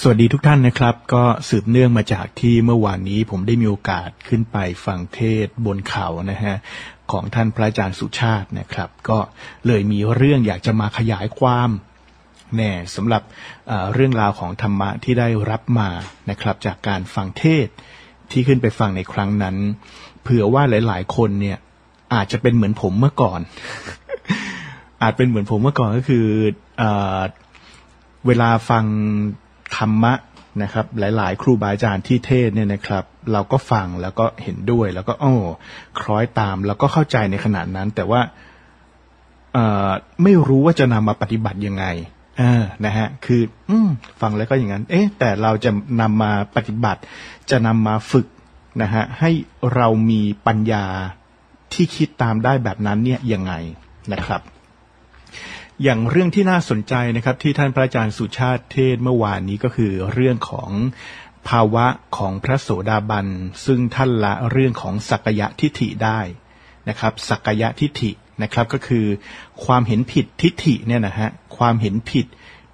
สวัสดีทุกท่านนะครับก็สืบเนื่องมาจากที่เมื่อวานนี้ผมได้มีโอกาสขึ้นไปฟังเทศบนเขานะฮะของท่านพระอาจารย์สุชาตินะครับก็เลยมีเรื่องอยากจะมาขยายความแน่สำหรับเรื่องราวของธรรมะที่ได้รับมานะครับจากการฟังเทศที่ขึ้นไปฟังในครั้งนั้นเผื่อว่าหลายๆคนเนี่ยอาจจะเป็นเหมือนผมเมื่อก่อน อาจเป็นเหมือนผมเมื่อก่อนก็คือเวลาฟังธรรมะนะครับหลายๆครูบาอาจารย์ที่เทศเนี่ยนะครับเราก็ฟังแล้วก็เห็นด้วยแล้วก็คล้อยตามแล้วก็เข้าใจในขณะนั้นแต่ว่าไม่รู้ว่าจะนำมาปฏิบัติยังไงนะฮะคือฟังแล้วก็อย่างนั้นแต่เราจะนำมาปฏิบัติจะนำมาฝึกนะฮะให้เรามีปัญญาที่คิดตามได้แบบนั้นเนี่ยยังไงนะครับอย่างเรื่องที่น่าสนใจนะครับที่ท่านพระอาจารย์สุชาติเทศเมื่อวานนี้ก็คือเรื่องของภาวะของพระโสดาบันซึ่งท่านละเรื่องของสักยะทิฏฐิได้นะครับสักยะทิฏฐินะครับก็คือความเห็นผิดทิฏฐิเนี่ยนะฮะความเห็นผิด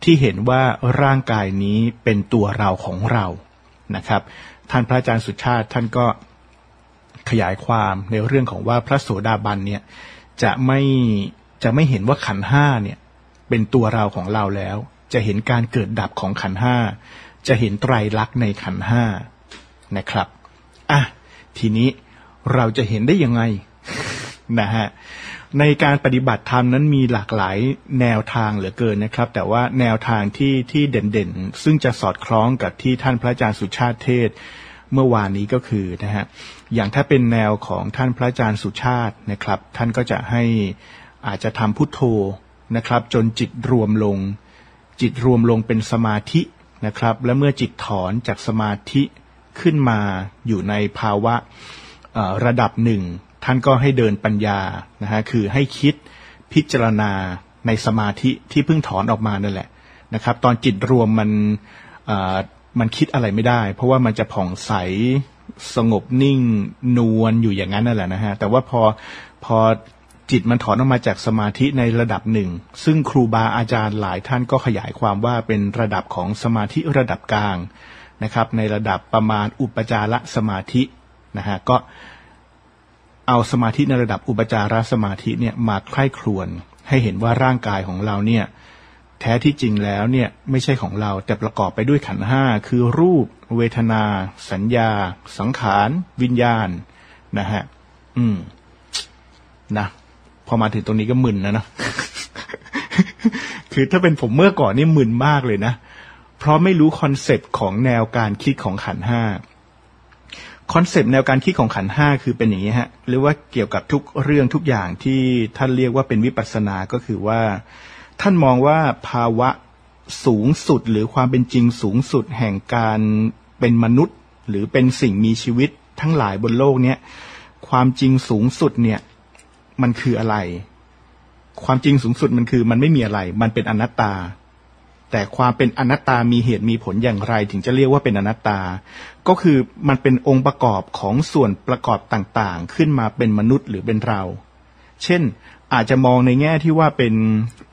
ที่เห็นว่าร่างกายนี้เป็นตัวเราของเรานะครับท่านพระอาจารย์สุชาติท่านก็ขยายความในเรื่องของว่าพระโสดาบันเนี่ยจะไม่เห็นว่าขันธ์ห้าเนี่ยเป็นตัวเราของเราแล้วจะเห็นการเกิดดับของขันธ์ห้าจะเห็นไตรลักษณ์ในขันธ์ห้านะครับทีนี้เราจะเห็นได้ยังไงนะฮะในการปฏิบัติธรรมนั้นมีหลากหลายแนวทางเหลือเกินนะครับแต่ว่าแนวทางที่เด่นๆซึ่งจะสอดคล้องกับที่ท่านพระอาจารย์สุชาติเทศเมื่อวานนี้ก็คือนะฮะอย่างถ้าเป็นแนวของท่านพระอาจารย์สุชาตินะครับท่านก็จะให้อาจจะทำพุทโธนะครับจนจิตรวมลงเป็นสมาธินะครับและเมื่อจิตถอนจากสมาธิขึ้นมาอยู่ในภาวะระดับหนึ่งท่านก็ให้เดินปัญญานะฮะคือให้คิดพิจารณาในสมาธิที่เพิ่งถอนออกมานั่นแหละนะครับตอนจิตรวมมันคิดอะไรไม่ได้เพราะว่ามันจะผ่องใสสงบนิ่งนวลอยู่อย่างนั้นนั่นแหละนะฮะแต่ว่าพอจิตมันถอนออกมาจากสมาธิในระดับหนึ่งซึ่งครูบาอาจารย์หลายท่านก็ขยายความว่าเป็นระดับของสมาธิระดับกลางนะครับในระดับประมาณอุปจารสมาธินะฮะก็เอาสมาธิในระดับอุปจารสมาธิเนี่ยมาใคร่ครวญให้เห็นว่าร่างกายของเราเนี่ยแท้ที่จริงแล้วเนี่ยไม่ใช่ของเราแต่ประกอบไปด้วยขันธ์ห้าคือรูปเวทนาสัญญาสังขารวิญญาณนะฮะนะพอมาถึงตรงนี้ก็มึนนะ คือถ้าเป็นผมเมื่อก่อนนี่มึนมากเลยนะเพราะไม่รู้คอนเซปต์ของแนวการคิดของขันธ์ห้าคอนเซปต์แนวการคิดของขันธ์ห้าคือเป็นอย่างนี้ฮะหรือว่าเกี่ยวกับทุกเรื่องทุกอย่างที่ท่านเรียกว่าเป็นวิปัสสนาก็คือว่าท่านมองว่าภาวะสูงสุดหรือความเป็นจริงสูงสุดแห่งการเป็นมนุษย์หรือเป็นสิ่งมีชีวิตทั้งหลายบนโลกเนี้ยความจริงสูงสุดเนี่ยมันคืออะไรความจริงสูงสุดมันคือมันไม่มีอะไรมันเป็นอนัตตาแต่ความเป็นอนัตตามีเหตุมีผลอย่างไรถึงจะเรียกว่าเป็นอนัตตาก็คือมันเป็นองค์ประกอบของส่วนประกอบต่างๆขึ้นมาเป็นมนุษย์หรือเป็นเราเช่นอาจจะมองในแง่ที่ว่าเ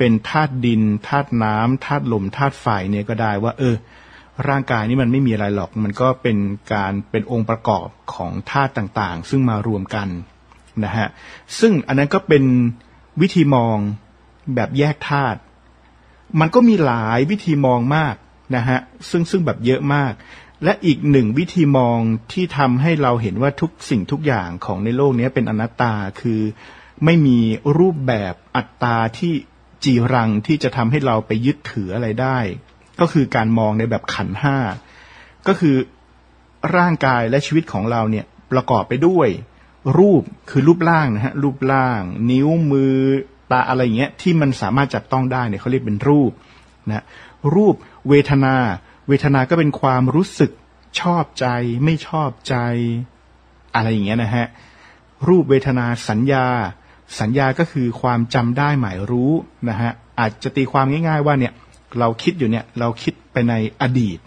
ป็นธาตุดินธาตุน้ำธาตุลมธาตุไฟเนี่ยก็ได้ว่าร่างกายนี่มันไม่มีอะไรหรอกมันก็เป็นการเป็นองค์ประกอบของธาตุต่างๆซึ่งมารวมกันนะฮะซึ่งอันนั้นก็เป็นวิธีมองแบบแยกธาตุมันก็มีหลายวิธีมองมากนะฮะซึ่งแบบเยอะมากและอีกหนึ่งวิธีมองที่ทำให้เราเห็นว่าทุกสิ่งทุกอย่างของในโลกนี้เป็นอนัตตาคือไม่มีรูปแบบอัตตาที่จีรังที่จะทำให้เราไปยึดถืออะไรได้ก็คือการมองในแบบขันธ์ห้าก็คือร่างกายและชีวิตของเราเนี่ยประกอบไปด้วยรูปคือรูปร่างนะฮะรูปร่างนิ้วมือตาอะไรเงี้ยที่มันสามารถจับต้องได้เนี่ยเขาเรียกเป็นรูปนะรูปเวทนาก็เป็นความรู้สึกชอบใจไม่ชอบใจอะไรอย่างเงี้ยนะฮะรูปเวทนาสัญญาก็คือความจำได้หมายรู้นะฮะอาจจะตีความง่ายๆว่าเนี่ยเราคิดอยู่เนี่ยเราคิดไปในอดีต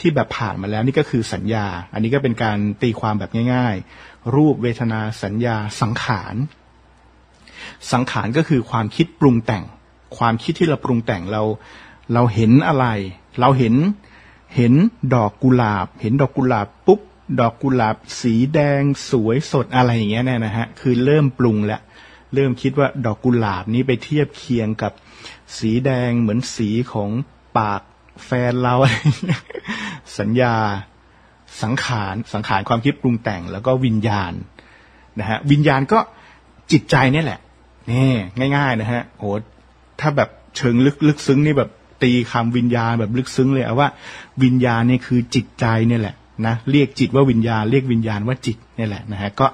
ที่แบบผ่านมาแล้วนี่ก็คือสัญญาอันนี้ก็เป็นการตีความแบบง่ายๆรูปเวทนาสัญญาสังขารก็คือความคิดปรุงแต่งความคิดที่เราปรุงแต่งเราเห็นอะไรเราเห็น เห็นดอกกุหลาบปุ๊บดอกกุหลาบสีแดงสวยสดอะไรอย่างเงี้ยนะฮะคือเริ่มปรุงแล้วเริ่มคิดว่าดอกกุหลาบนี้ไปเทียบเคียงกับสีแดงเหมือนสีของปากแฟนเรา สัญญาสังขารความคิดปรุงแต่งแล้วก็วิญญาณนะฮะวิญญาณก็จิตใจนี่แหละนี่ง่ายๆนะฮะโหถ้าแบบเชิงลึกซึ้งนี่แบบตีคำวิญญาณแบบลึกซึ้งเลยว่าวิญญาณนี่คือจิตใจนี่แหละนะเรียกจิตว่าวิญญาณเรียกวิญญาณว่าจิตนี่แหละนะฮะก็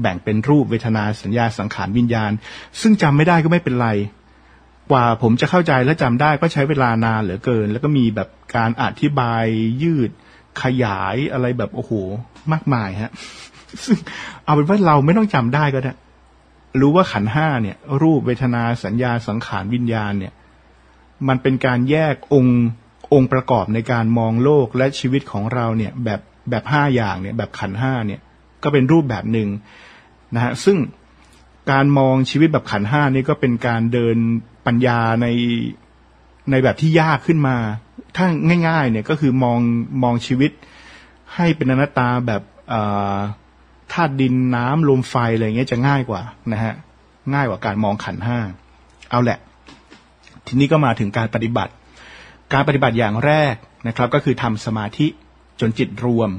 แบ่งเป็นรูปเวทนาสัญญาสังขารวิญญาณซึ่งจำไม่ได้ก็ไม่เป็นไรกว่าผมจะเข้าใจและจำได้ก็ใช้เวลานานเหลือเกินแล้วก็มีแบบการอธิบายยืดขยายอะไรแบบโอ้โหมากมายฮะซึ่งเอาเป็นว่าเราไม่ต้องจำได้ก็ได้รู้ว่าขันธ์ห้าเนี่ยรูปเวทนาสัญญาสังขารวิญญาณเนี่ยมันเป็นการแยกองค์ประกอบในการมองโลกและชีวิตของเราเนี่ยแบบห้าอย่างเนี่ยแบบขันธ์ห้าเนี่ยก็เป็นรูปแบบหนึ่งนะฮะซึ่งการมองชีวิตแบบขันธ์ห้านี่ก็เป็นการเดินปัญญาในแบบที่ยากขึ้นมาถ้าง่ายๆเนี่ยก็คือมองชีวิตให้เป็นอนัตตาแบบธาตุดินน้ำลมไฟอะไรอย่างเงี้ยจะง่ายกว่านะฮะง่ายกว่าการมองขันธ์ห้าเอาแหละทีนี้ก็มาถึงการปฏิบัติอย่างแรกนะครับก็คือทำสมาธิจนจิตรวม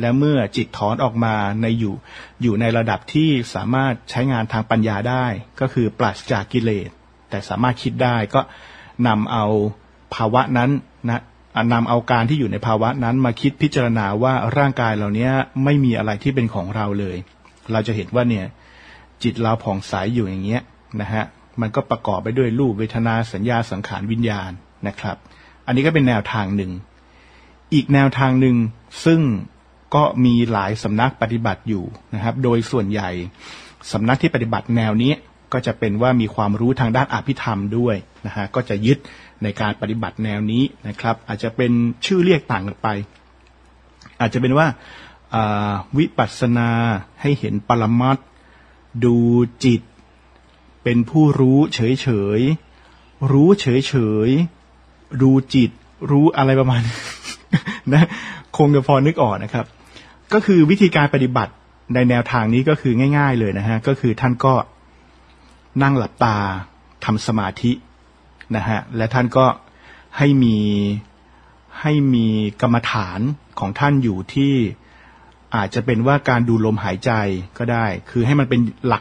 และเมื่อจิตถอนออกมาในอยู่ในระดับที่สามารถใช้งานทางปัญญาได้ก็คือปราศจากกิเลสแต่สามารถคิดได้ก็นำเอาภาวะนั้นนะนำเอาการที่อยู่ในภาวะนั้นมาคิดพิจารณาว่าร่างกายเหล่านี้ไม่มีอะไรที่เป็นของเราเลยเราจะเห็นว่าเนี่ยจิตเราผ่องใสอยู่อย่างเงี้ยนะฮะมันก็ประกอบไปด้วยรูปเวทนาสัญญาสังขารวิญญาณนะครับอันนี้ก็เป็นแนวทางหนึ่งอีกแนวทางหนึ่งซึ่งก็มีหลายสำนักปฏิบัติอยู่นะครับโดยส่วนใหญ่สำนักที่ปฏิบัติแนวนี้ก็จะเป็นว่ามีความรู้ทางด้านอภิธรรมด้วยนะฮะก็จะยึดในการปฏิบัติแนวนี้นะครับอาจจะเป็นชื่อเรียกต่างกันไปอาจจะเป็นว่าวิปัสสนาให้เห็นปรมัตถ์ดูจิตเป็นผู้รู้เฉยๆดูจิตรู้อะไรประมาณ นะคงจะพอนึกออกนะครับก็คือวิธีการปฏิบัติในแนวทางนี้ก็คือง่ายๆเลยนะฮะก็คือท่านก็นั่งหลับตาทำสมาธินะฮะและท่านก็ให้มีกรรมฐานของท่านอยู่ที่อาจจะเป็นว่าการดูลมหายใจก็ได้คือให้มันเป็นห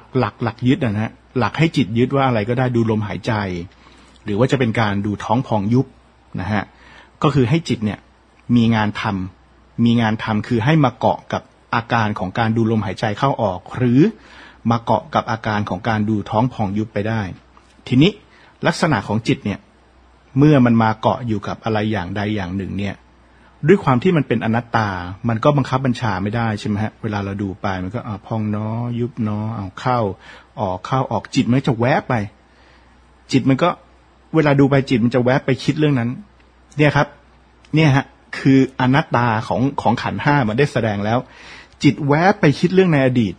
ลักยึดนะฮะหลักให้จิตยึดว่าอะไรก็ได้ดูลมหายใจหรือว่าจะเป็นการดูท้องพองยุบนะฮะก็คือให้จิตเนี่ยมีงานทำคือให้มาเกาะกับอาการของการดูลมหายใจเข้าออกหรือมาเกาะกับอาการของการดูท้องพองยุบไปได้ทีนี้ลักษณะของจิตเนี่ยเมื่อมันมาเกาะอยู่กับอะไรอย่างใดอย่างหนึ่งเนี่ยด้วยความที่มันเป็นอนัตตามันก็บังคับบัญชาไม่ได้ใช่ไหมฮะเวลาเราดูไปมันก็พองเนาะยุบเนาะเอาเข้าออกจิตมันจะแวบไปจิตมันก็เวลาดูไปจิตมันจะแวบไปคิดเรื่องนั้นเนี่ยครับเนี่ยฮะคืออนัตตาของขันธ์ห้ามันได้แสดงแล้วจิตแวบไปคิดเรื่องในอดีต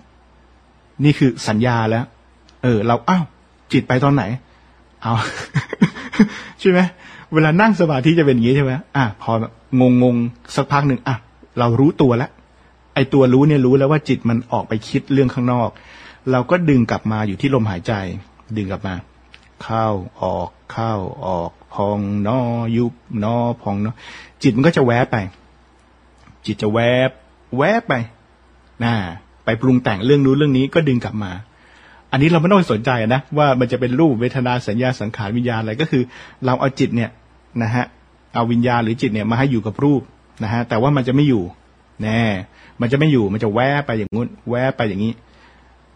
นี่คือสัญญาแล้วเราอ้าวจิตไปตอนไหนเอาใช่ไหมเวลานั่งสมาธิจะเป็นอย่างนี้ใช่ไหมพองงๆสักพักหนึ่งเรารู้ตัวแล้วไอตัวรู้เนี่ยรู้แล้วว่าจิตมันออกไปคิดเรื่องข้างนอกเราก็ดึงกลับมาอยู่ที่ลมหายใจดึงกลับมาเข้าออกเข้าออกพองนอยุบนอพองนอจิตมันก็จะแวบไปจิตจะแวบไปไปปรุงแต่งเรื่องนู้นเรื่องนี้ก็ดึงกลับมาอันนี้เราไม่ต้องสนใจนะว่ามันจะเป็นรูปเวทนาสัญญาสังขารวิญญาณอะไรก็คือเราเอาจิตเนี่ยนะฮะเอาวิญญาณหรือจิตเนี่ยมาให้อยู่กับรูปนะฮะแต่ว่ามันจะไม่อยู่แน่มันจะไม่อยู่มันจะแวบไปอย่างนู้นแวบไปอย่างนี้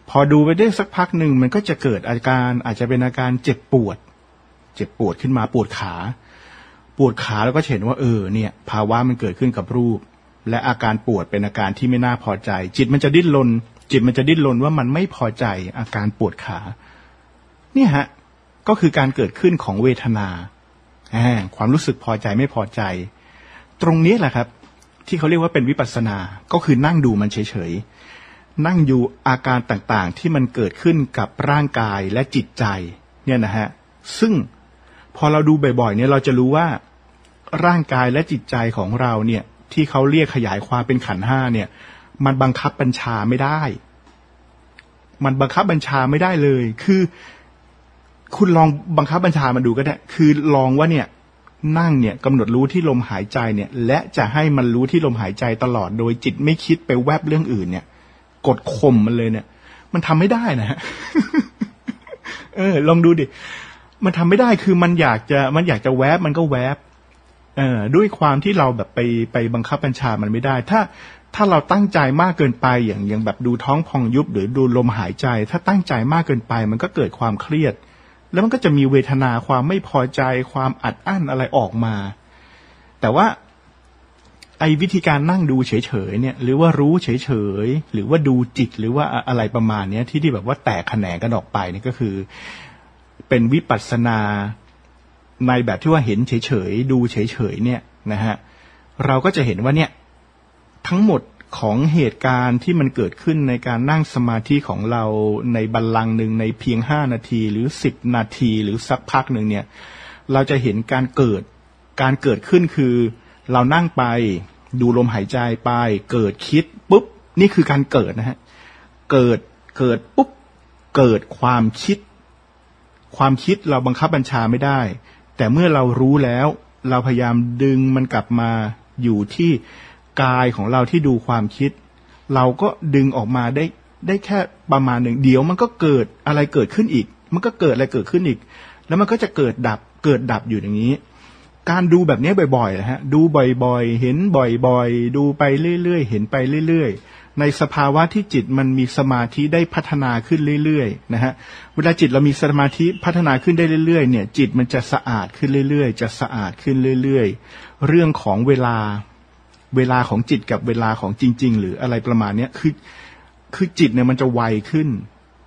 พอดูไปได้สักพักหนึ่งมันก็จะเกิดอาการอาจจะเป็นอาการเจ็บปวดขึ้นมาปวดขาแล้วก็เห็นว่าเนี่ยภาวะมันเกิดขึ้นกับรูปและอาการปวดเป็นอาการที่ไม่น่าพอใจจิตมันจะดิ้นรนว่ามันไม่พอใจอาการปวดขาเนี่ยฮะก็คือการเกิดขึ้นของเวทนาความรู้สึกพอใจไม่พอใจตรงนี้แหละครับที่เขาเรียกว่าเป็นวิปัสสนาก็คือนั่งดูมันเฉยๆนั่งอยู่อาการต่างๆที่มันเกิดขึ้นกับร่างกายและจิตใจเนี่ยนะฮะซึ่งพอเราดูบ่อยๆเนี่ยเราจะรู้ว่า ร่างกายและจิตใจของเราเนี่ยที่เขาเรียกขยายความเป็นขันธ์ห้าเนี่ยมันบังคับบัญชาไม่ได้มันบังคับบัญชาไม่ได้เลยคือคุณลองบังคับบัญชามาดูก็ได้คือลองว่าเนี่ยนั่งเนี่ยกำหนดรู้ที่ลมหายใจเนี่ยและจะให้มันรู้ที่ลมหายใจตลอดโดยจิตไม่คิดไปแวบเรื่องอื่นเนี่ยกดข่มมันเลยเนี่ยมันทำไม่ได้นะฮะ ลองดูดิมันทำไม่ได้คือมันอยากจะแวบมันก็แวบด้วยความที่เราแบบไปบังคับบัญชามันไม่ได้ถ้าเราตั้งใจมากเกินไปอย่างแบบดูท้องพองยุบหรือดูลมหายใจถ้าตั้งใจมากเกินไปมันก็เกิดความเครียดแล้วมันก็จะมีเวทนาความไม่พอใจความอัดอั้นอะไรออกมาแต่ว่าไอ้วิธีการนั่งดูเฉยๆเนี่ยหรือว่ารู้เฉยๆหรือว่าดูจิตหรือว่าอะไรประมาณเนี้ยที่แบบว่าแตกแขนงกันออกไปเนี่ยก็คือเป็นวิปัสสนาในแบบที่ว่าเห็นเฉยๆดูเฉยๆเนี่ยนะฮะเราก็จะเห็นว่าเนี่ยทั้งหมดของเหตุการณ์ที่มันเกิดขึ้นในการนั่งสมาธิของเราในบัลลังก์หนึ่งในเพียง5นาทีหรือ10นาทีหรือสักพักหนึ่งเนี่ยเราจะเห็นการเกิดขึ้นคือเรานั่งไปดูลมหายใจไปเกิดคิดปุ๊บนี่คือการเกิดนะฮะเกิดปุ๊บเกิดความคิดเราบังคับบัญชาไม่ได้แต่เมื่อเรารู้แล้วเราพยายามดึงมันกลับมาอยู่ที่กายของเราที่ดูความคิดเราก็ดึงออกมาได้แค่ประมาณหนึ่งเดี๋ยวมันก็เกิดอะไรเกิดขึ้นอีกมันก็เกิดอะไรเกิดขึ้นอีกแล้วมันก็จะเกิดดับอยู่อย่างนี้การดูแบบนี้บ่อยๆนะฮะดูบ่อยๆเห็นบ่อยๆดูไปเรื่อยๆเห็นไปเรื่อยๆในสภาวะที่จิตมันมีสมาธิได้พัฒนาขึ้นเรื่อยๆนะฮะเวลาจิตเรามีสมาธิพัฒนาขึ้นได้เรื่อยๆเนี่ยจิตมันจะสะอาดขึ้นเรื่อยๆจะสะอาดขึ้นเรื่อยๆเรื่องของเวลาของจิตกับเวลาของจริงๆหรืออะไรประมาณนี้คือจิตเนี่ยมันจะไวขึ้น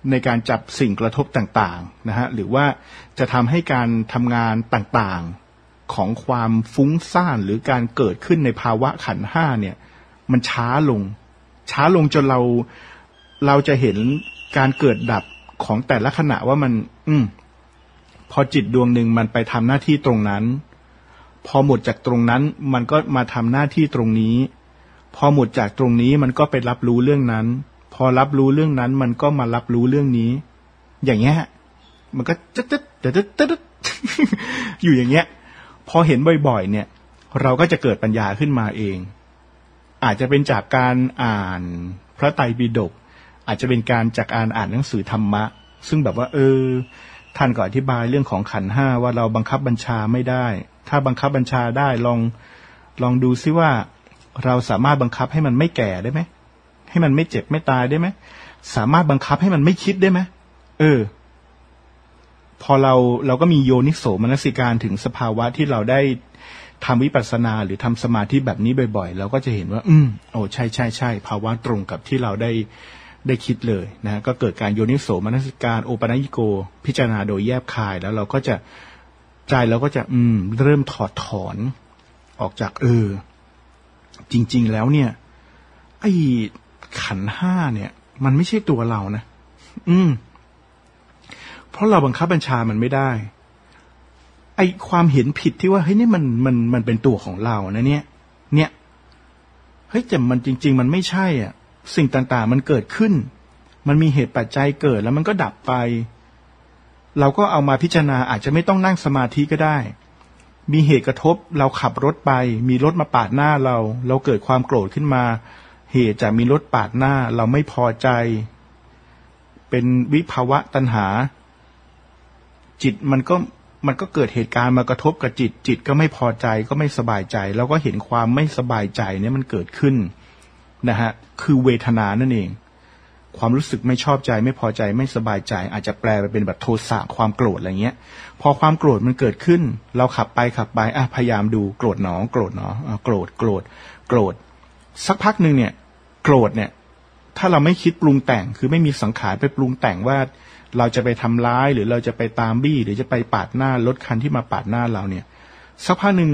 ในการจับสิ่งกระทบต่างๆนะฮะหรือว่าจะทำให้การทำงานต่างๆของความฟุ้งซ่านหรือการเกิดขึ้นในภาวะขันธ์ห้าเนี่ยมันช้าลงจนเราจะเห็นการเกิดดับของแต่ละขณะว่ามันพอจิตดวงหนึ่งมันไปทำหน้าที่ตรงนั้นพอหมดจากตรงนั้นมันก็มาทำหน้าที่ตรงนี้พอหมดจากตรงนี้มันก็ไปรับรู้เรื่องนั้นพอรับรู้เรื่องนั้นมันก็มารับรู้เรื่องนี้อย่างเงี้ยมันก็ตึ๊ด อยู่อย่างเงี้ยพอเห็นบ่อยๆเนี่ยเราก็จะเกิดปัญญาขึ้นมาเองอาจจะเป็นจากการอ่านพระไตรปิฎกอาจจะเป็นการจากการอ่านหนังสือธรรมะซึ่งแบบว่าท่านก็อธิบายเรื่องของขันธ์ห้าว่าเราบังคับบัญชาไม่ได้ถ้าบังคับบัญชาได้ลองดูซิว่าเราสามารถบังคับให้มันไม่แก่ได้ไหมให้มันไม่เจ็บไม่ตายได้ไหมสามารถบังคับให้มันไม่คิดได้ไหมพอเราก็มีโยนิโสมนสิการถึงสภาวะที่เราได้ทำวิปัสสนาหรือทำสมาธิแบบนี้บ่อยๆเราก็จะเห็นว่าใช่ใช่ใช่ภาวะตรงกับที่เราได้คิดเลยนะก็เกิดการโยนิโสมนสิการโอปนัญิโกพิจารณาโดยแยบคายแล้วเราก็จะใจเราก็จะเริ่มถอดถอนออกจากจริงๆแล้วเนี่ยไอ้ขันธ์ห้าเนี่ยมันไม่ใช่ตัวเรานะเพราะเราบังคับบัญชามันไม่ได้ไอ้ความเห็นผิดที่ว่าเฮ้ยนี่มันเป็นตัวของเรานะเนี่ยเฮ้ยแต่มันจริงๆมันไม่ใช่อ่ะสิ่งต่างๆมันเกิดขึ้นมันมีเหตุปัจจัยเกิดแล้วมันก็ดับไปเราก็เอามาพิจารณาอาจจะไม่ต้องนั่งสมาธิก็ได้มีเหตุกระทบเราขับรถไปมีรถมาปาดหน้าเราเกิดความโกรธขึ้นมาเหตุจากมีรถปาดหน้าเราไม่พอใจเป็นวิภวะตัณหาจิตมันก็เกิดเหตุการณ์มากระทบกับจิตก็ไม่พอใจก็ไม่สบายใจเราก็เห็นความไม่สบายใจเนี่ยมันเกิดขึ้นนะฮะคือเวทนานั่นเองความรู้สึกไม่ชอบใจไม่พอใจไม่สบายใจอาจจะแปลไปเป็นแบบโทสะความโกรธอะไรเงี้ยพอความโกรธมันเกิดขึ้นเราขับไปพยายามดูโกรธหนอโกรธหนอโกรธสักพักนึงเนี่ยโกรธเนี่ยถ้าเราไม่คิดปรุงแต่งคือไม่มีสังขารไปปรุงแต่งว่าเราจะไปทำร้ายหรือเราจะไปตามบี้หรือจะไปปาดหน้ารถคันที่มาปาดหน้าเราเนี่ยสักพักนึง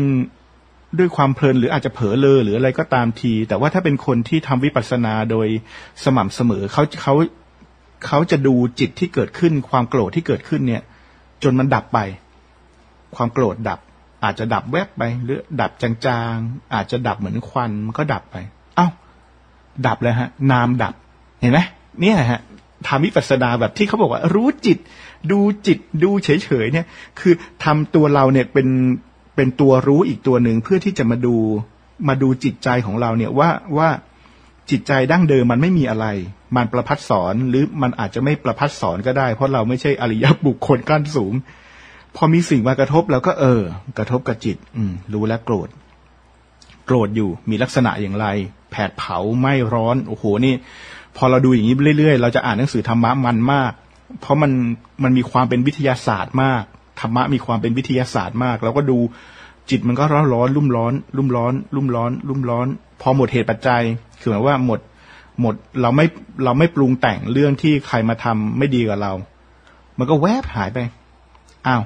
ด้วยความเพลินหรืออาจจะเผลอเลอหรืออะไรก็ตามทีแต่ว่าถ้าเป็นคนที่ทำวิปัสสนาโดยสม่ำเสมอเขาจะดูจิตที่เกิดขึ้นความโกรธที่เกิดขึ้นเนี่ยจนมันดับไปความโกรธดับ อาจจะดับแวบไปหรือดับจางๆอาจจะดับเหมือนควันมันก็ดับไปเอ้าดับเลยฮะนามดับเห็นไหมเนี่ยฮะทำวิปัสสนาแบบที่เขาบอกว่ารู้จิตดูจิตดูเฉยๆเนี่ยคือทำตัวเราเนี่ยเป็นตัวรู้อีกตัวหนึ่งเพื่อที่จะมาดูจิตใจของเราเนี่ยว่าจิตใจดั้งเดิมมันไม่มีอะไรมันประภัสสอนหรือมันอาจจะไม่ประภัสสอนก็ได้เพราะเราไม่ใช่อริยบุคคลขั้นสูงพอมีสิ่งมากระทบเราก็กระทบกับจิตรู้แล้วโกรธอยู่มีลักษณะอย่างไรแผดเผาไหม้ร้อนโอ้โหนี่พอเราดูอย่างนี้เรื่อยๆเราจะอ่านหนังสือธรรมะมันมากเพราะมันมีความเป็นวิทยาศาสตร์มากธรรมะมีความเป็นวิทยาศาสตร์มากเราก็ดูจิตมันก็ร้อนรุ่มร้อนพอหมดเหตุปัจจัยคือหมายว่าหมดเราไม่ปรุงแต่งเรื่องที่ใครมาทำไม่ดีกับเรามันก็แวบหายไปอ้าว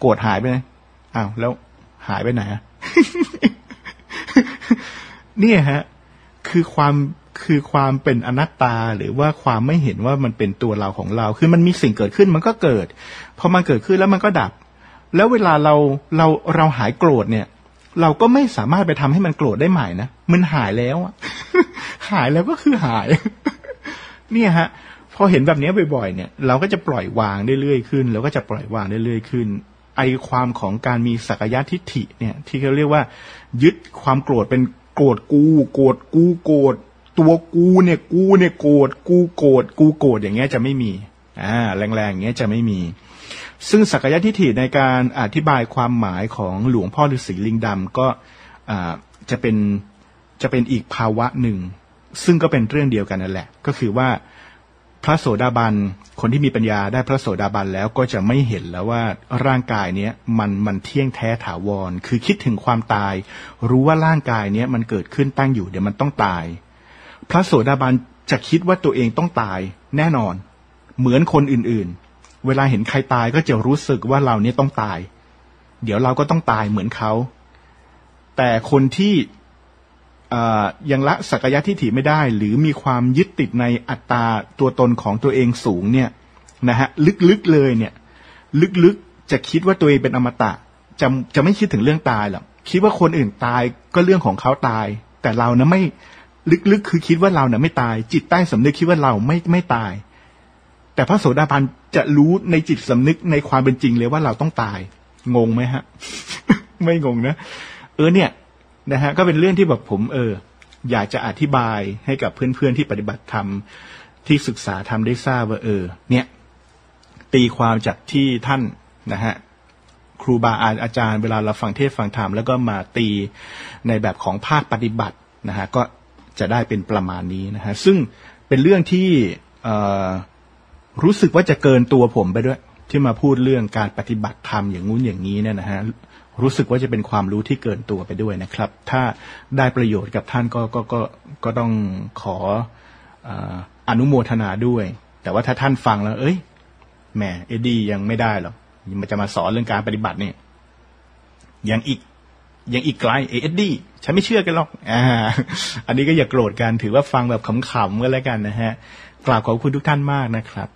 โกรธหายไปไหนอ้าวแล้วหายไปไหน เนี่ยฮะคือความเป็นอนัตตาหรือว่าความไม่เห็นว่ามันเป็นตัวเราของเราคือมันมีสิ่งเกิดขึ้นมันก็เกิดพอมันเกิดขึ้นแล้วมันก็ดับแล้วเวลาเราหายโกรธเนี่ยเราก็ไม่สามารถไปทำให้มันโกรธได้ใหม่นะมันหายแล้ว หายแล้วก็คือหาย เนี่ยฮะพอเห็นแบบนี้บ่อยๆเนี่ยเราก็จะปล่อยวางเรื่อยๆขึ้นเราก็จะปล่อยวางเรื่อยๆขึ้นไอความของการมีสักยทิฏฐิเนี่ยที่เขาเรียกว่ายึดความโกรธเป็นโกรธกูโกรธกูโกรธตัวกูเนี่ยโกรธกูโกรธกูโกรธอย่างเงี้ยจะไม่มีแรงๆอย่างเงี้ยจะไม่มีซึ่งสักยทิฏฐิในการอธิบายความหมายของหลวงพ่อฤาษีลิงดำก็จะเป็นอีกภาวะหนึ่งซึ่งก็เป็นเรื่องเดียวกันนั่นแหละก็คือว่าพระโสดาบันคนที่มีปัญญาได้พระโสดาบันแล้วก็จะไม่เห็นแล้วว่าร่างกายเนี้ยมันเที่ยงแท้ถาวรคือคิดถึงความตายรู้ว่าร่างกายเนี้ยมันเกิดขึ้นตั้งอยู่เดี๋ยวมันต้องตายพระโสดาบันจะคิดว่าตัวเองต้องตายแน่นอนเหมือนคนอื่นๆเวลาเห็นใครตายก็จะรู้สึกว่าเราเนี่ยต้องตายเดี๋ยวเราก็ต้องตายเหมือนเขาแต่คนที่ยังละสักยทิฏฐิไม่ได้หรือมีความยึดติดในอัตตาตัวตนของตัวเองสูงเนี่ยนะฮะลึกๆเลยเนี่ยลึกๆจะคิดว่าตัวเองเป็นอมตะจะไม่คิดถึงเรื่องตายหรอกคิดว่าคนอื่นตายก็เรื่องของเขาตายแต่เรานะไม่ลึกๆคือคิดว่าเราเนี่ยไม่ตายจิตใต้สำนึกคิดว่าเราไม่ตายแต่พระโสดาบันจะรู้ในจิตสำนึกในความเป็นจริงเลยว่าเราต้องตายงงไหมฮะ ไม่งงนะเนี่ยนะฮะก็เป็นเรื่องที่แบบผมอยากจะอธิบายให้กับเพื่อนๆที่ปฏิบัติธรรมที่ศึกษาธรรมได้ทราบว่าเนี่ยตีความจากที่ท่านนะฮะครูบาอาจารย์เวลาเราฟังเทศน์ฟังธรรมแล้วก็มาตีในแบบของภาคปฏิบัตินะฮะก็จะได้เป็นประมาณนี้นะฮะซึ่งเป็นเรื่องที่รู้สึกว่าจะเกินตัวผมไปด้วยที่มาพูดเรื่องการปฏิบัติธรรมอย่างงู้นอย่างนี้เนี่ยนะฮะรู้สึกว่าจะเป็นความรู้ที่เกินตัวไปด้วยนะครับถ้าได้ประโยชน์กับท่านก็ต้องขออนุโมทนาด้วยแต่ว่าถ้าท่านฟังแล้วเอ้ยแหมเอ็ดดี้ยังไม่ได้หรอกมันจะมาสอนเรื่องการปฏิบัติเนี่ยยังอีกไกลเอ็ดดี้ฉันไม่เชื่อกันหรอกอันนี้ก็อย่าโกรธกันถือว่าฟังแบบขำๆก็แล้วกันนะฮะกราบขอบคุณทุกท่านมากนะครับ